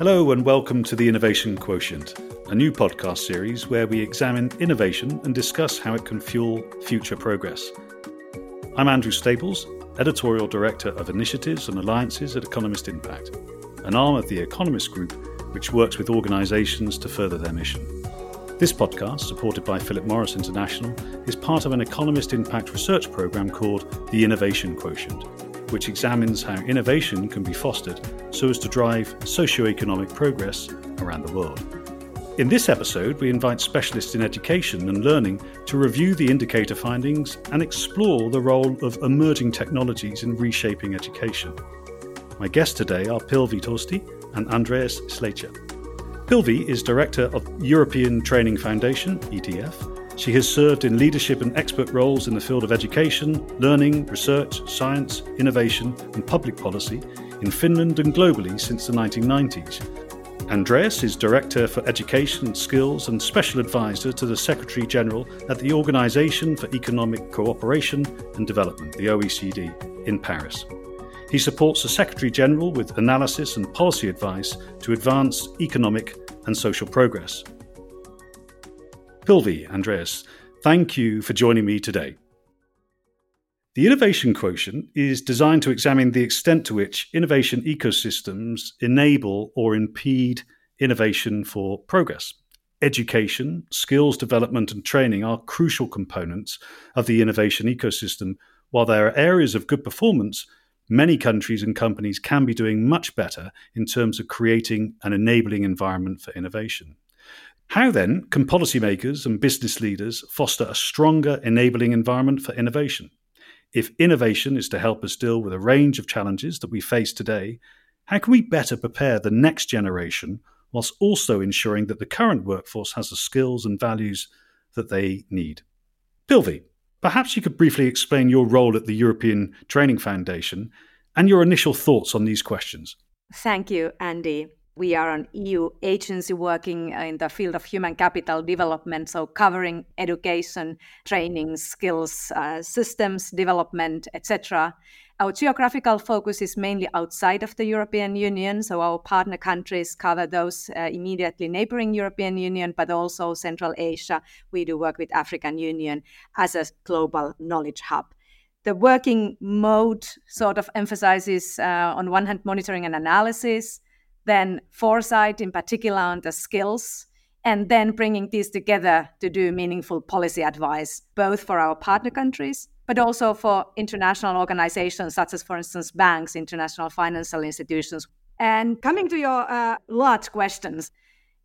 Hello and welcome to The Innovation Quotient, a new podcast series where we examine innovation and discuss how it can fuel future progress. I'm Andrew Staples, Editorial Director of Initiatives and Alliances at Economist Impact, an arm of The Economist Group which works with organisations to further their mission. This podcast, supported by Philip Morris International, is part of an Economist Impact research programme called The Innovation Quotient, which examines how innovation can be fostered so as to drive socio-economic progress around the world. In this episode, we invite specialists in education and learning to review the indicator findings and explore the role of emerging technologies in reshaping education. My guests today are Pilvi Torsti and Andreas Schleicher. Pilvi is Director of European Training Foundation, ETF. She has served in leadership and expert roles in the field of education, learning, research, science, innovation, and public policy in Finland and globally since the 1990s. Andreas is Director for Education and Skills and Special Advisor to the Secretary General at the Organisation for Economic Cooperation and Development, the OECD, in Paris. He supports the Secretary General with analysis and policy advice to advance economic and social progress. Pilvi, Andreas, thank you for joining me today. The Innovation Quotient is designed to examine the extent to which innovation ecosystems enable or impede innovation for progress. Education, skills development and training are crucial components of the innovation ecosystem. While there are areas of good performance, many countries and companies can be doing much better in terms of creating an enabling environment for innovation. How then can policymakers and business leaders foster a stronger enabling environment for innovation? If innovation is to help us deal with a range of challenges that we face today, how can we better prepare the next generation whilst also ensuring that the current workforce has the skills and values that they need? Pilvi, perhaps you could briefly explain your role at the European Training Foundation and your initial thoughts on these questions. Thank you, Andy. We are an EU agency working in the field of human capital development, so covering education, training, skills, systems development, etc. Our geographical focus is mainly outside of the European Union, so our partner countries cover those immediately neighboring European Union, but also Central Asia. We do work with African Union as a global knowledge hub. The working mode sort of emphasizes, on one hand, monitoring and analysis, then foresight, in particular on the skills, and then bringing these together to do meaningful policy advice, both for our partner countries, but also for international organizations such as, for instance, banks, international financial institutions. And coming to your large questions,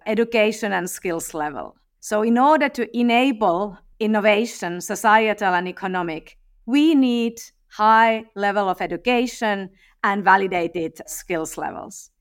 education and skills level. So in order to enable innovation, societal and economic, we need high level of education and validated skills levels.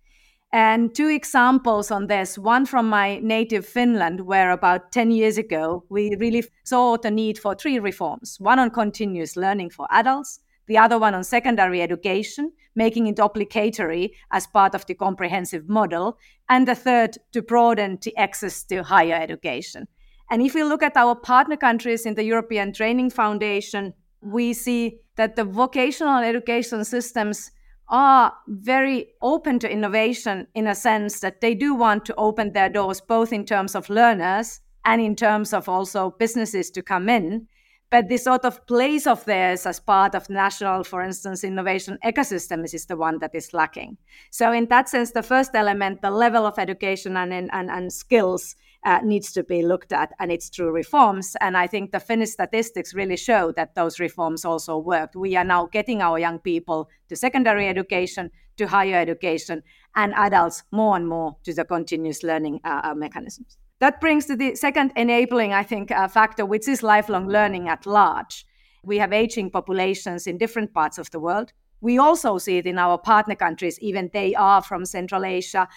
And two examples on this, one from my native Finland, where about 10 years ago, we really saw the need for three reforms. One on continuous learning for adults, the other one on secondary education, making it obligatory as part of the comprehensive model, and the third to broaden the access to higher education. And if we look at our partner countries in the European Training Foundation, we see that the vocational education systems are very open to innovation in a sense that they do want to open their doors, both in terms of learners and in terms of also businesses to come in. But this sort of place of theirs as part of national, for instance, innovation ecosystems is the one that is lacking. So in that sense, the first element, the level of education and skills needs to be looked at, and it's through reforms. And I think the Finnish statistics really show that those reforms also worked. We are now getting our young people to secondary education, to higher education, and adults more and more to the continuous learning mechanisms. That brings to the second enabling, I think, factor, which is lifelong learning at large. We have aging populations in different parts of the world. We also see it in our partner countries, even they are from Central Asia,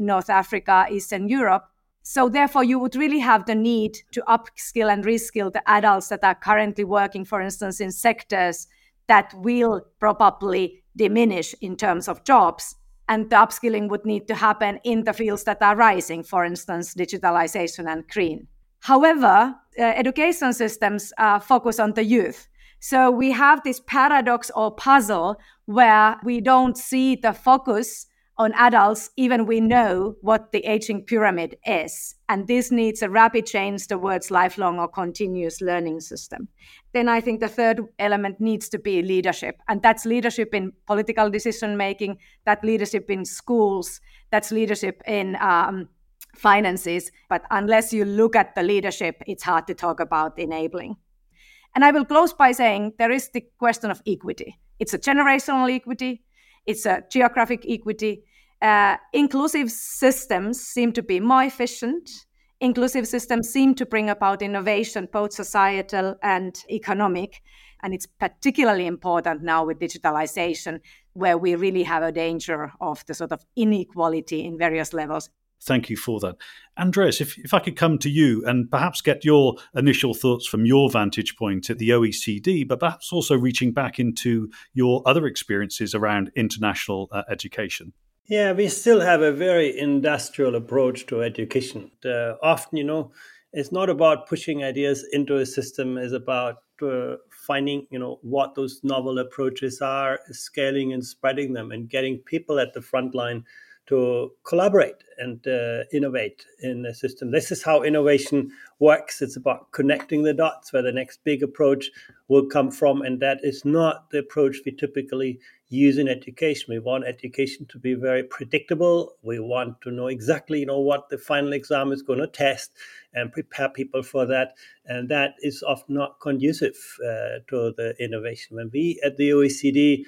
North Africa, Eastern Europe. So therefore, you would really have the need to upskill and reskill the adults that are currently working, for instance, in sectors that will probably diminish in terms of jobs. And the upskilling would need to happen in the fields that are rising, for instance, digitalization and green. However, education systems focus on the youth. So we have this paradox or puzzle where we don't see the focus on adults, even we know what the aging pyramid is. And this needs a rapid change towards lifelong or continuous learning system. Then I think the third element needs to be leadership. And that's leadership in political decision-making, that leadership in schools, that's leadership in finances. But unless you look at the leadership, it's hard to talk about enabling. And I will close by saying there is the question of equity. It's a generational equity. It's a geographic equity. Inclusive systems seem to be more efficient. Inclusive systems seem to bring about innovation, both societal and economic. And it's particularly important now with digitalization, where we really have a danger of the sort of inequality in various levels. Thank you for that. Andreas, if I could come to you and perhaps get your initial thoughts from your vantage point at the OECD, but perhaps also reaching back into your other experiences around international education. Yeah, we still have a very industrial approach to education. Often, it's not about pushing ideas into a system. It's about finding, what those novel approaches are, scaling and spreading them and getting people at the front line to collaborate and innovate in the system. This is how innovation works. It's about connecting the dots where the next big approach will come from. And that is not the approach we typically use in education. We want education to be very predictable. We want to know exactly, what the final exam is going to test and prepare people for that. And that is often not conducive to the innovation. When we at the OECD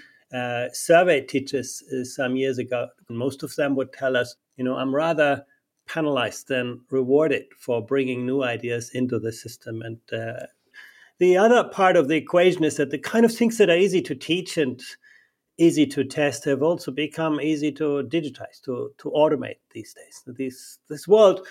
surveyed teachers some years ago, most of them would tell us, I'm rather penalized than rewarded for bringing new ideas into the system. And the other part of the equation is that the kind of things that are easy to teach and easy to test have also become easy to digitize, to automate these days. This world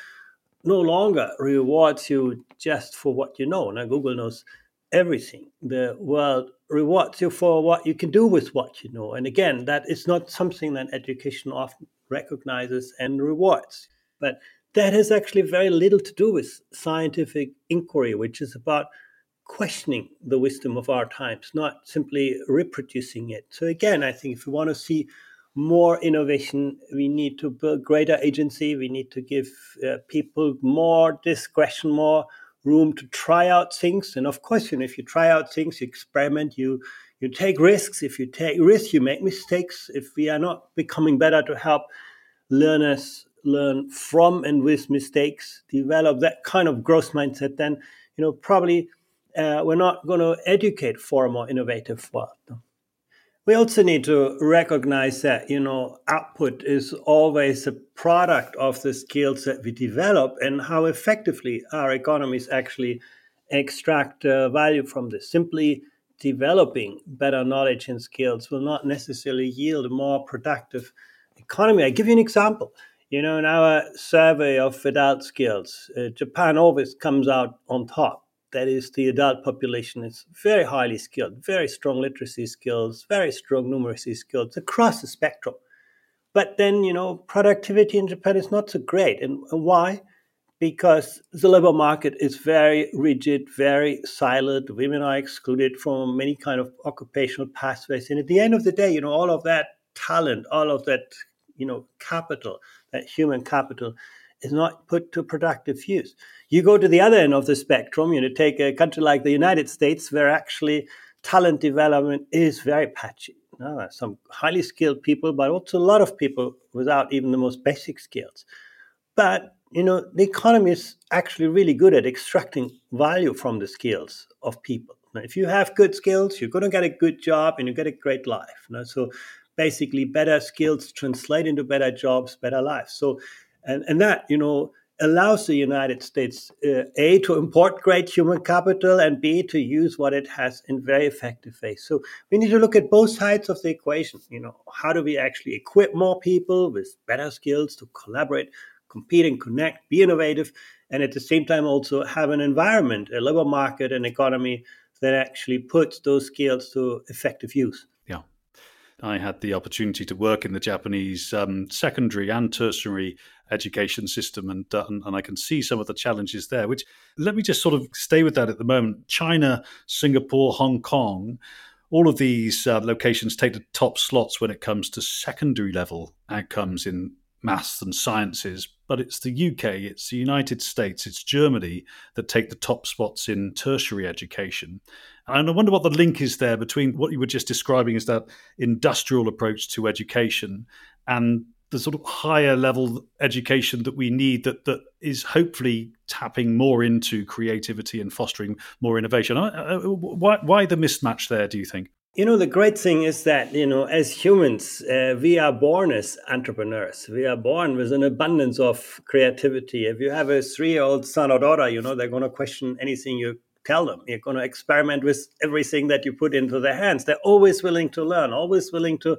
no longer rewards you just for what you know. Now, Google knows everything. The world rewards you for what you can do with what you know. And again, that is not something that education often recognizes and rewards. But that has actually very little to do with scientific inquiry, which is about questioning the wisdom of our times, not simply reproducing it. So again, I think if we want to see more innovation, we need to build greater agency. We need to give people more discretion, more room to try out things. And of course, if you try out things, you experiment, you take risks. If you take risks, you make mistakes. If we are not becoming better to help learners learn from and with mistakes, develop that kind of growth mindset, then, probably we're not going to educate for a more innovative world. We also need to recognize that, output is always a product of the skills that we develop and how effectively our economies actually extract value from this. Simply developing better knowledge and skills will not necessarily yield a more productive economy. I give you an example. In our survey of adult skills, Japan always comes out on top. That is, the adult population is very highly skilled, very strong literacy skills, very strong numeracy skills across the spectrum. But then, productivity in Japan is not so great. And why? Because the labor market is very rigid, very silent. Women are excluded from many kind of occupational pathways. And at the end of the day, all of that talent, all of that, capital, that human capital, is not put to productive use. You go to the other end of the spectrum, take a country like the United States, where actually talent development is very patchy. Some highly skilled people, but also a lot of people without even the most basic skills. But, the economy is actually really good at extracting value from the skills of people. Now, if you have good skills, you're going to get a good job and you get a great life. So basically better skills translate into better jobs, better lives. So And that, allows the United States, A, to import great human capital and B, to use what it has in very effective ways. So we need to look at both sides of the equation. How do we actually equip more people with better skills to collaborate, compete and connect, be innovative, and at the same time also have an environment, a labor market, an economy that actually puts those skills to effective use. Yeah. I had the opportunity to work in the Japanese secondary and tertiary education system, and I can see some of the challenges there, which let me just sort of stay with that at the moment. China, Singapore, Hong Kong all of these locations take the top slots when it comes to secondary level outcomes in maths and sciences, but it's the UK, it's the United States, it's Germany that take the top spots in tertiary education. And I wonder what the link is there between what you were just describing as that industrial approach to education and the sort of higher level education that we need that is hopefully tapping more into creativity and fostering more innovation. Why the mismatch there, do you think? You know, the great thing is that, you know, as humans, we are born as entrepreneurs. We are born with an abundance of creativity. If you have a 3-year-old son or daughter, you know, they're going to question anything you tell them. You're going to experiment with everything that you put into their hands. They're always willing to learn, always willing to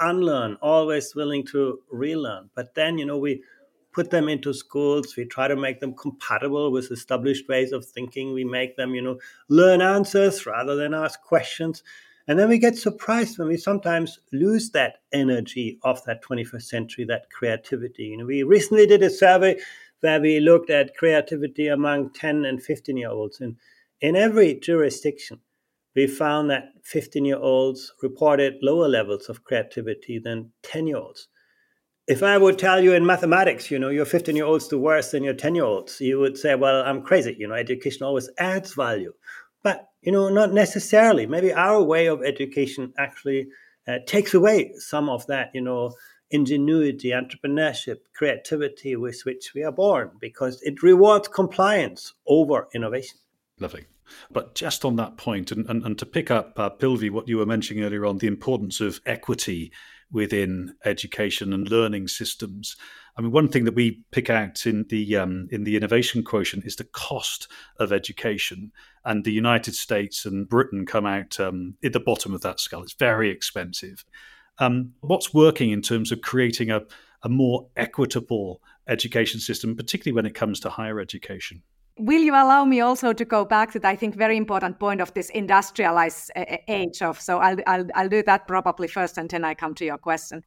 unlearn, always willing to relearn. But then, you know, we put them into schools. We try to make them compatible with established ways of thinking. We make them, you know, learn answers rather than ask questions. And then we get surprised when we sometimes lose that energy of that 21st century, that creativity. You know, we recently did a survey where we looked at creativity among 10 and 15-year-olds. And in every jurisdiction, we found that 15-year-olds reported lower levels of creativity than 10-year-olds. If I would tell you in mathematics, you know, your 15-year-olds do worse than your 10-year-olds, you would say, well, I'm crazy. You know, education always adds value. But, you know, not necessarily. Maybe our way of education actually takes away some of that, you know, ingenuity, entrepreneurship, creativity with which we are born, because it rewards compliance over innovation. Lovely. But just on that point, and to pick up, Pilvi, what you were mentioning earlier on, the importance of equity within education and learning systems. I mean, one thing that we pick out in the innovation quotient is the cost of education, and the United States and Britain come out at the bottom of that scale. It's very expensive. What's working in terms of creating a more equitable education system, particularly when it comes to higher education? Will you allow me also to go back to the, I think, very important point of this industrialized age of? So I'll do that probably first, and then I come to your question.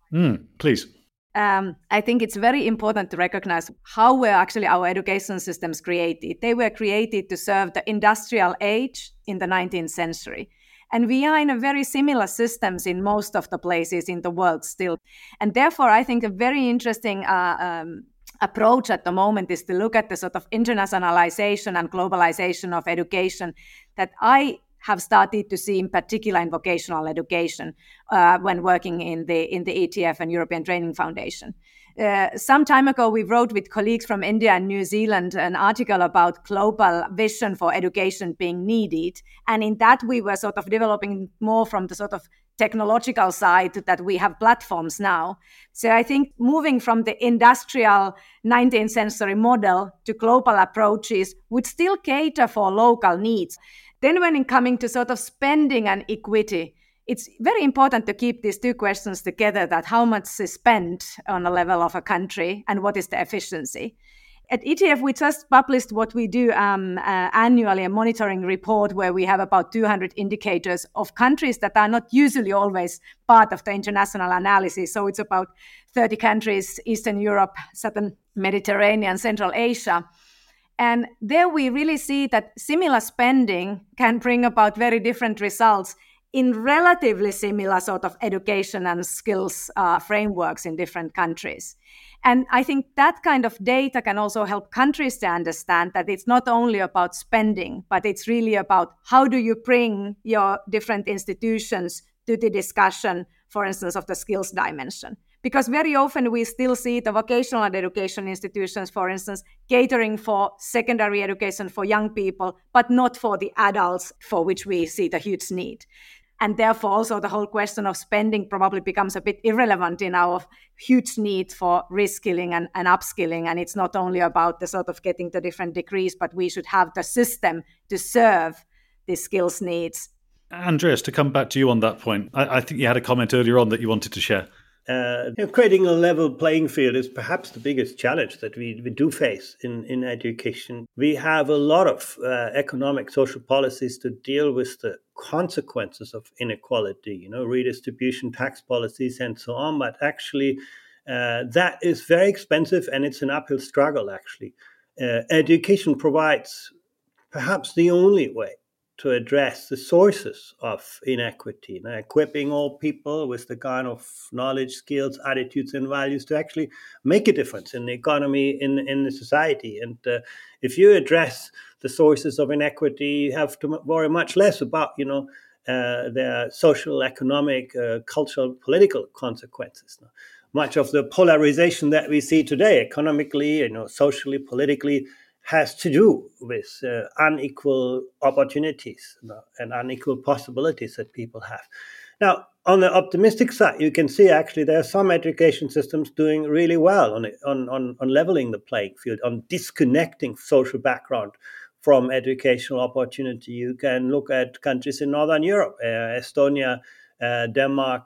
Please. I think it's very important to recognize how were actually our education systems created. They were created to serve the industrial age in the 19th century. And we are in a very similar systems in most of the places in the world still. And therefore, I think a very interesting approach at the moment is to look at the sort of internationalization and globalization of education that I have started to see in particular in vocational education when working in the ETF and European Training Foundation. Some time ago, we wrote with colleagues from India and New Zealand an article about global vision for education being needed. And in that, we were sort of developing more from the sort of technological side that we have platforms now. So I think moving from the industrial 19th century model to global approaches would still cater for local needs. Then when it coming to sort of spending and equity, it's very important to keep these two questions together, that how much is spent on the level of a country and what is the efficiency. At ETF, we just published what we do annually, a monitoring report where we have about 200 indicators of countries that are not usually always part of the international analysis. So it's about 30 countries, Eastern Europe, Southern Mediterranean, Central Asia. And there we really see that similar spending can bring about very different results in relatively similar sort of education and skills frameworks in different countries. And I think that kind of data can also help countries to understand that it's not only about spending, but it's really about how do you bring your different institutions to the discussion, for instance, of the skills dimension. Because very often we still see the vocational education institutions, for instance, catering for secondary education for young people, but not for the adults for which we see the huge need. And therefore, also the whole question of spending probably becomes a bit irrelevant in our huge need for reskilling and upskilling. And it's not only about the sort of getting the different degrees, but we should have the system to serve the skills needs. Andreas, to come back to you on that point, I think you had a comment earlier on that you wanted to share. Creating a level playing field is perhaps the biggest challenge that we do face in education. We have a lot of economic social policies to deal with the consequences of inequality, you know, redistribution, tax policies, and so on. But actually, that is very expensive, and it's an uphill struggle, actually. Education provides perhaps the only way to address the sources of inequity, now, equipping all people with the kind of knowledge, skills, attitudes, and values to actually make a difference in the economy, in the society. And if you address the sources of inequity, you have to worry much less about, you know, their social, economic, cultural, political consequences. Now, much of the polarization that we see today, economically, you know, socially, politically, has to do with unequal opportunities, you know, and unequal possibilities that people have. Now, on the optimistic side, you can see actually there are some education systems doing really well on leveling the playing field, on disconnecting social background from educational opportunity. You can look at countries in Northern Europe, Estonia, Denmark,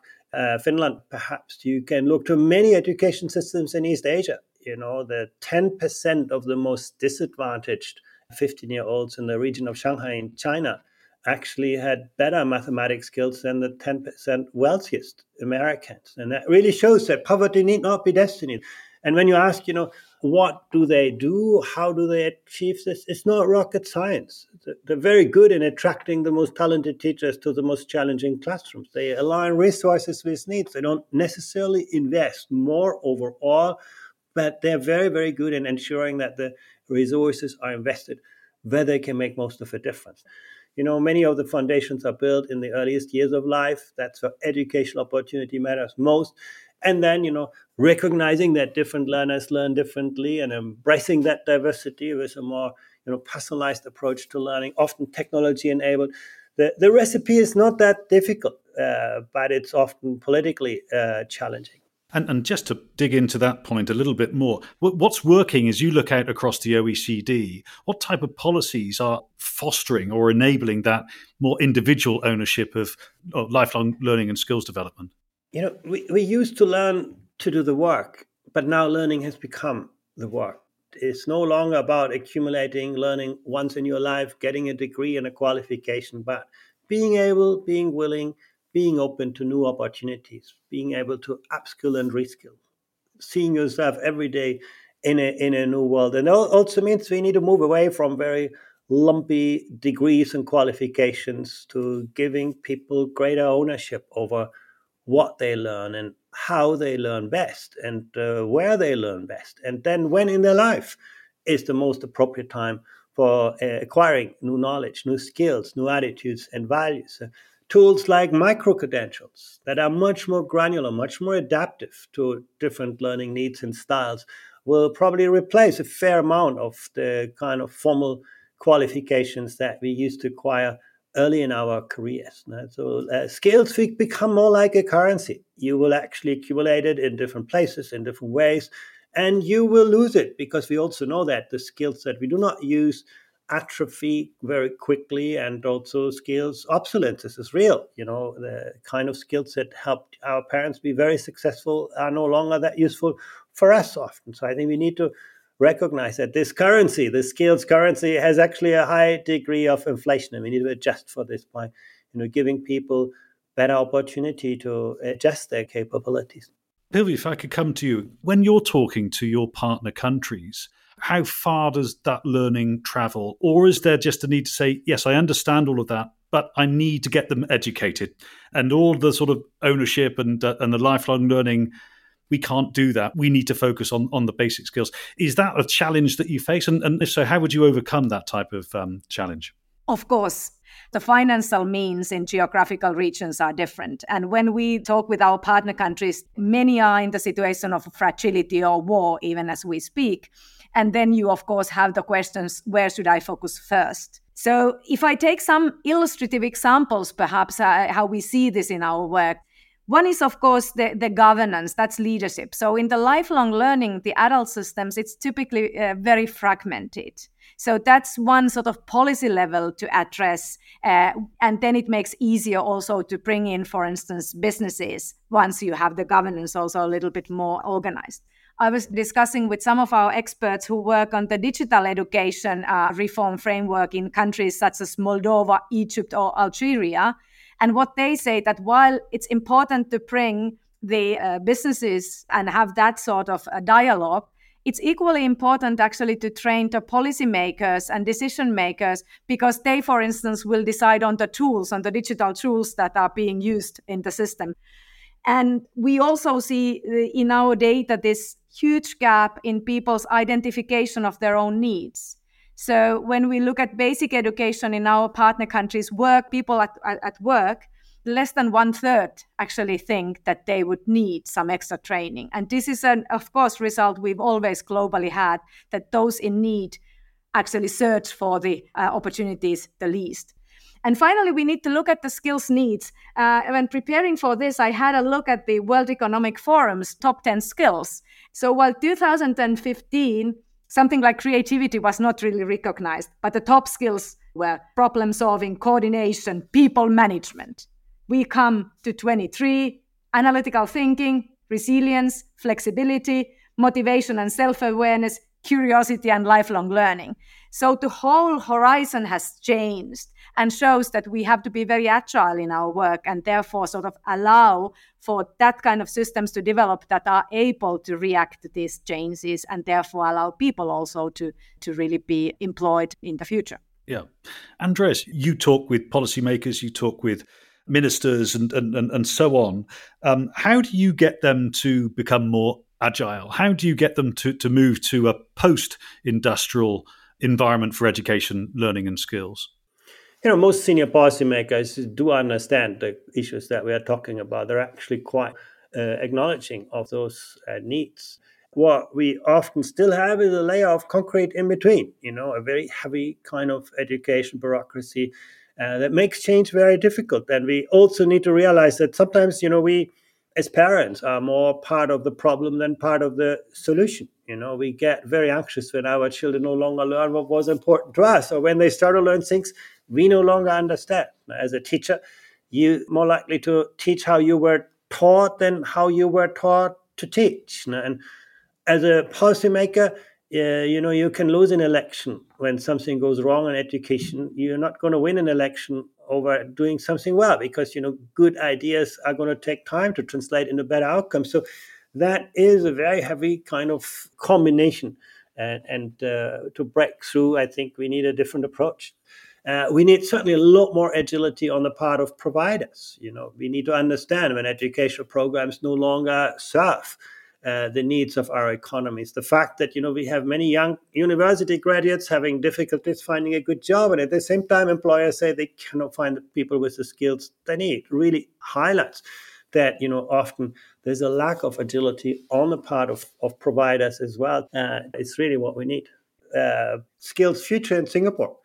Finland, perhaps. You can look to many education systems in East Asia. You know, the 10% of the most disadvantaged 15-year-olds in the region of Shanghai in China actually had better mathematics skills than the 10% wealthiest Americans. And that really shows that poverty need not be destiny. And when you ask, you know, what do they do? How do they achieve this? It's not rocket science. They're very good in attracting the most talented teachers to the most challenging classrooms. They align resources with needs. They don't necessarily invest more overall, but they're very, very good in ensuring that the resources are invested where they can make most of a difference. You know, many of the foundations are built in the earliest years of life. That's where educational opportunity matters most. And then, you know, recognizing that different learners learn differently and embracing that diversity with a more, you know, personalized approach to learning, often technology-enabled. The recipe is not that difficult, but it's often politically challenging. And just to dig into that point a little bit more, what's working as you look out across the OECD? What type of policies are fostering or enabling that more individual ownership of lifelong learning and skills development? You know, we used to learn to do the work, but now learning has become the work. It's no longer about accumulating learning once in your life, getting a degree and a qualification, but being able, being willing, being open to new opportunities, being able to upskill and reskill, seeing yourself every day in a new world. And it also means we need to move away from very lumpy degrees and qualifications to giving people greater ownership over what they learn and how they learn best and where they learn best. And then when in their life is the most appropriate time for acquiring new knowledge, new skills, new attitudes and values. Tools like micro-credentials that are much more granular, much more adaptive to different learning needs and styles will probably replace a fair amount of the kind of formal qualifications that we used to acquire early in our careers. Right? So skills become more like a currency. You will actually accumulate it in different places, in different ways, and you will lose it because we also know that the skills that we do not use atrophy very quickly, and also skills obsolescence. This is real. You know, the kind of skills that helped our parents be very successful are no longer that useful for us often. So I think we need to recognize that this currency, the skills currency, has actually a high degree of inflation, and we need to adjust for this by, you know, giving people better opportunity to adjust their capabilities. Pilvi, if I could come to you, when you're talking to your partner countries, how far does that learning travel? Or is there just a need to say, yes, I understand all of that, but I need to get them educated? And all the sort of ownership and the lifelong learning, we can't do that. We need to focus on the basic skills. Is that a challenge that you face? And if so, how would you overcome that type of challenge? Of course. The financial means in geographical regions are different. And when we talk with our partner countries, many are in the situation of fragility or war, even as we speak. And then you, of course, have the questions, where should I focus first? So if I take some illustrative examples, perhaps, how we see this in our work, one is, of course, the governance, that's leadership. So in the lifelong learning, the adult systems, it's typically very fragmented. So that's one sort of policy level to address. And then it makes easier also to bring in, for instance, businesses once you have the governance also a little bit more organized. I was discussing with some of our experts who work on the digital education reform framework in countries such as Moldova, Egypt or Algeria. And what they say that while it's important to bring the businesses and have that sort of a dialogue, it's equally important actually to train the policymakers and decision makers, because they, for instance, will decide on the tools, on the digital tools that are being used in the system. And we also see in our data this huge gap in people's identification of their own needs. So when we look at basic education in our partner countries, people at work, less than 1/3 actually think that they would need some extra training. And this is an, of course, result we've always globally had, that those in need actually search for the opportunities the least. And finally, we need to look at the skills needs. When preparing for this, I had a look at the World Economic Forum's top 10 skills. So while 2015, something like creativity was not really recognized, but the top skills were problem solving, coordination, people management. We come to 23, analytical thinking, resilience, flexibility, motivation and self-awareness, curiosity and lifelong learning. So the whole horizon has changed and shows that we have to be very agile in our work and therefore sort of allow for that kind of systems to develop that are able to react to these changes and therefore allow people also to really be employed in the future. Yeah. Andreas, you talk with policymakers, you talk with ministers and so on. How do you get them to become more agile? How do you get them to move to a post-industrial environment for education, learning and skills? You know, most senior policymakers do understand the issues that we are talking about. They're actually quite acknowledging of those needs. What we often still have is a layer of concrete in between, you know, a very heavy kind of education bureaucracy that makes change very difficult. And we also need to realize that sometimes, you know, we as parents are more part of the problem than part of the solution. You know, we get very anxious when our children no longer learn what was important to us, or when they start to learn things we no longer understand. As a teacher, you're more likely to teach how you were taught than how you were taught to teach. And as a policymaker, you know, you can lose an election when something goes wrong in education. You're not going to win an election over doing something well, because, you know, good ideas are going to take time to translate into better outcomes. So that is a very heavy kind of combination. And to break through, I think we need a different approach. We need certainly a lot more agility on the part of providers. You know, we need to understand when educational programs no longer serve the needs of our economies. The fact that, you know, we have many young university graduates having difficulties finding a good job, and at the same time employers say they cannot find the people with the skills they need, really highlights that, you know, often there's a lack of agility on the part of providers as well. It's really what we need. Skills Future in Singapore.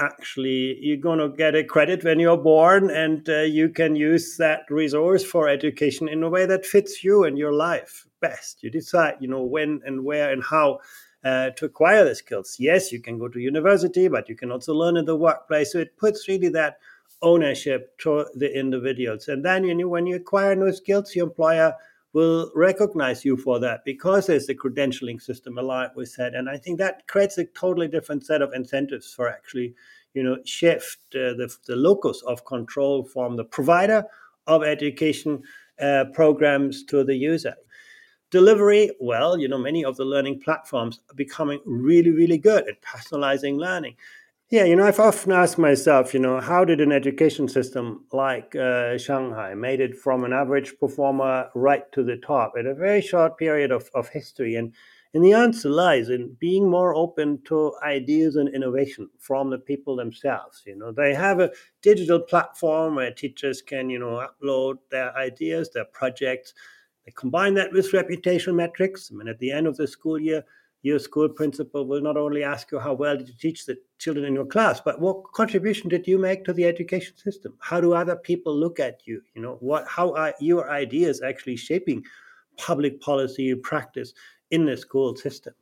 Actually, you're going to get a credit when you're born, and you can use that resource for education in a way that fits you and your life best. You decide, you know, when and where and how to acquire the skills. Yes, you can go to university, but you can also learn in the workplace. So it puts really that ownership to the individuals. And then, you know, when you acquire new skills, your employer will recognize you for that, because there's a credentialing system aligned with that. And I think that creates a totally different set of incentives for actually, you know, shift the locus of control from the provider of education programs to the user. Delivery, well, you know, many of the learning platforms are becoming really, really good at personalizing learning. Yeah, you know, I've often asked myself, you know, how did an education system like Shanghai made it from an average performer right to the top in a very short period of history? And the answer lies in being more open to ideas and innovation from the people themselves. You know, they have a digital platform where teachers can, you know, upload their ideas, their projects. They combine that with reputational metrics. I mean, at the end of the school year, your school principal will not only ask you how well did you teach the children in your class, but what contribution did you make to the education system? How do other people look at you? You know, how are your ideas actually shaping public policy practice in the school system?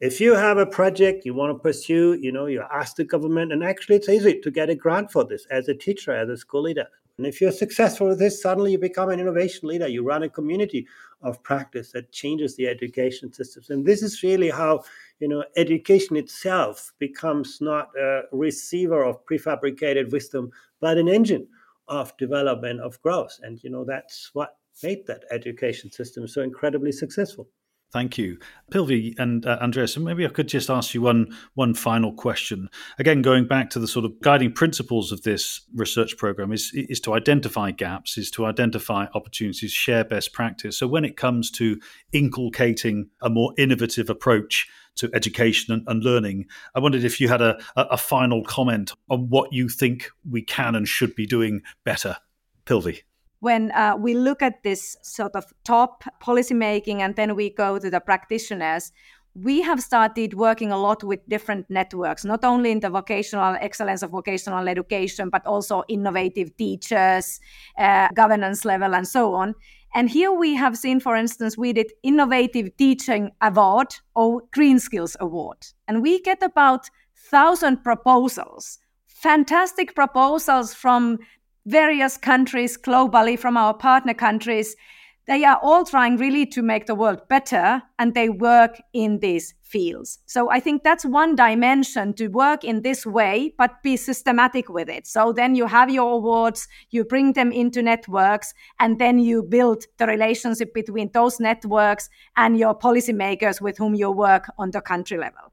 If you have a project you want to pursue, you know, you ask the government, and actually it's easy to get a grant for this as a teacher, as a school leader. And if you're successful with this, suddenly you become an innovation leader. You run a community of practice that changes the education systems. And this is really how, you know, education itself becomes not a receiver of prefabricated wisdom, but an engine of development, of growth. And, you know, that's what made that education system so incredibly successful. Thank you, Pilvi and Andreas. Maybe I could just ask you one final question. Again, going back to the sort of guiding principles of this research program is to identify gaps, is to identify opportunities, share best practice. So when it comes to inculcating a more innovative approach to education and learning, I wondered if you had a final comment on what you think we can and should be doing better. Pilvi. When we look at this sort of top policymaking and then we go to the practitioners, we have started working a lot with different networks, not only in the vocational excellence of vocational education, but also innovative teachers, governance level, and so on. And here we have seen, for instance, we did Innovative Teaching Award or Green Skills Award. And we get about 1,000 proposals, fantastic proposals from various countries globally, from our partner countries. They are all trying really to make the world better, and they work in these fields. So I think that's one dimension, to work in this way, but be systematic with it. So then you have your awards, you bring them into networks, and then you build the relationship between those networks and your policymakers with whom you work on the country level.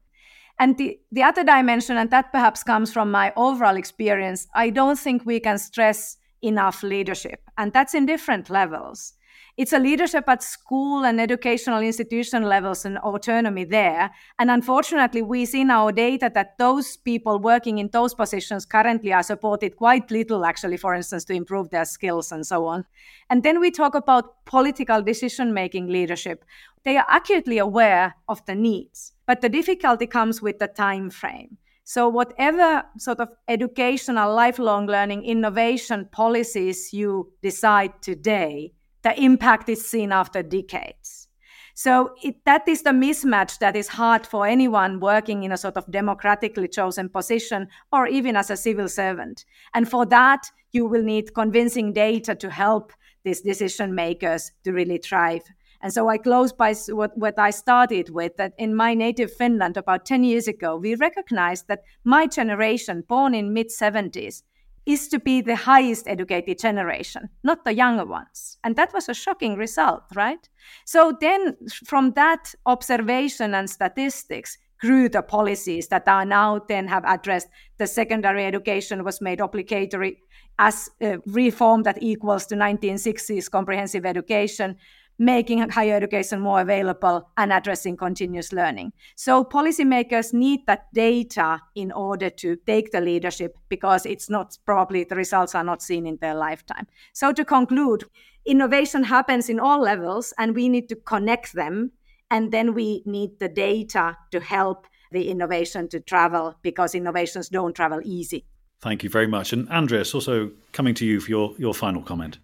And the other dimension, and that perhaps comes from my overall experience, I don't think we can stress enough leadership. And that's in different levels. It's a leadership at school and educational institution levels and autonomy there. And unfortunately, we see in our data that those people working in those positions currently are supported quite little, actually, for instance, to improve their skills and so on. And then we talk about political decision-making leadership. They are acutely aware of the needs, but the difficulty comes with the time frame. So whatever sort of educational, lifelong learning, innovation policies you decide today, the impact is seen after decades. So that is the mismatch that is hard for anyone working in a sort of democratically chosen position or even as a civil servant. And for that, you will need convincing data to help these decision makers to really thrive. And so I close by what I started with, that in my native Finland about 10 years ago, we recognized that my generation, born in mid-70s, is to be the highest educated generation, not the younger ones. And that was a shocking result, right? So then from that observation and statistics grew the policies that are now then have addressed the secondary education was made obligatory as a reform that equals to 1960s comprehensive education, making higher education more available and addressing continuous learning. So policymakers need that data in order to take the leadership, because it's not probably the results are not seen in their lifetime. So to conclude, innovation happens in all levels and we need to connect them, and then we need the data to help the innovation to travel, because innovations don't travel easy. Thank you very much. And Andreas, also coming to you for your final comment.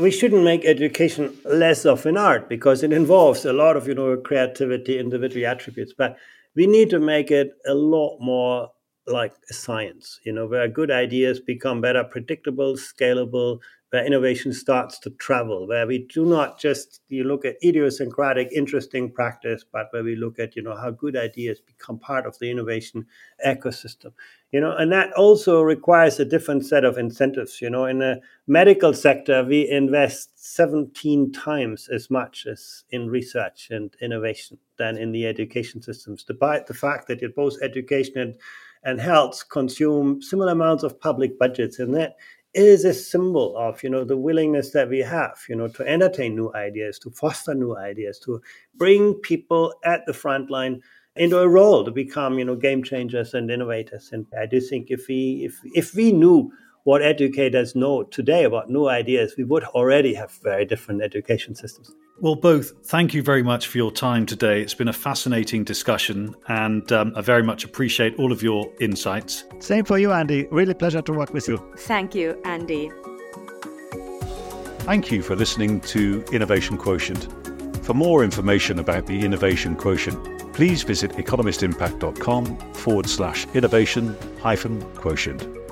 We shouldn't make education less of an art, because it involves a lot of, creativity, individual attributes. But we need to make it a lot more like a science, where good ideas become better predictable, scalable, where innovation starts to travel, where we do not just look at idiosyncratic, interesting practice, but where we look at, how good ideas become part of the innovation ecosystem. And that also requires a different set of incentives. In the medical sector, we invest 17 times as much as in research and innovation than in the education systems, despite the fact that both education and health consume similar amounts of public budgets. And that is a symbol of, the willingness that we have, to entertain new ideas, to foster new ideas, to bring people at the front line into a role to become, game changers and innovators. And I do think if we knew what educators know today about new ideas, we would already have very different education systems. Well, both, thank you very much for your time today. It's been a fascinating discussion, and I very much appreciate all of your insights. Same for you, Andy. Really pleasure to work with you. Thank you, Andy. Thank you for listening to Innovation Quotient. For more information about the Innovation Quotient, please visit economistimpact.com/innovation-quotient.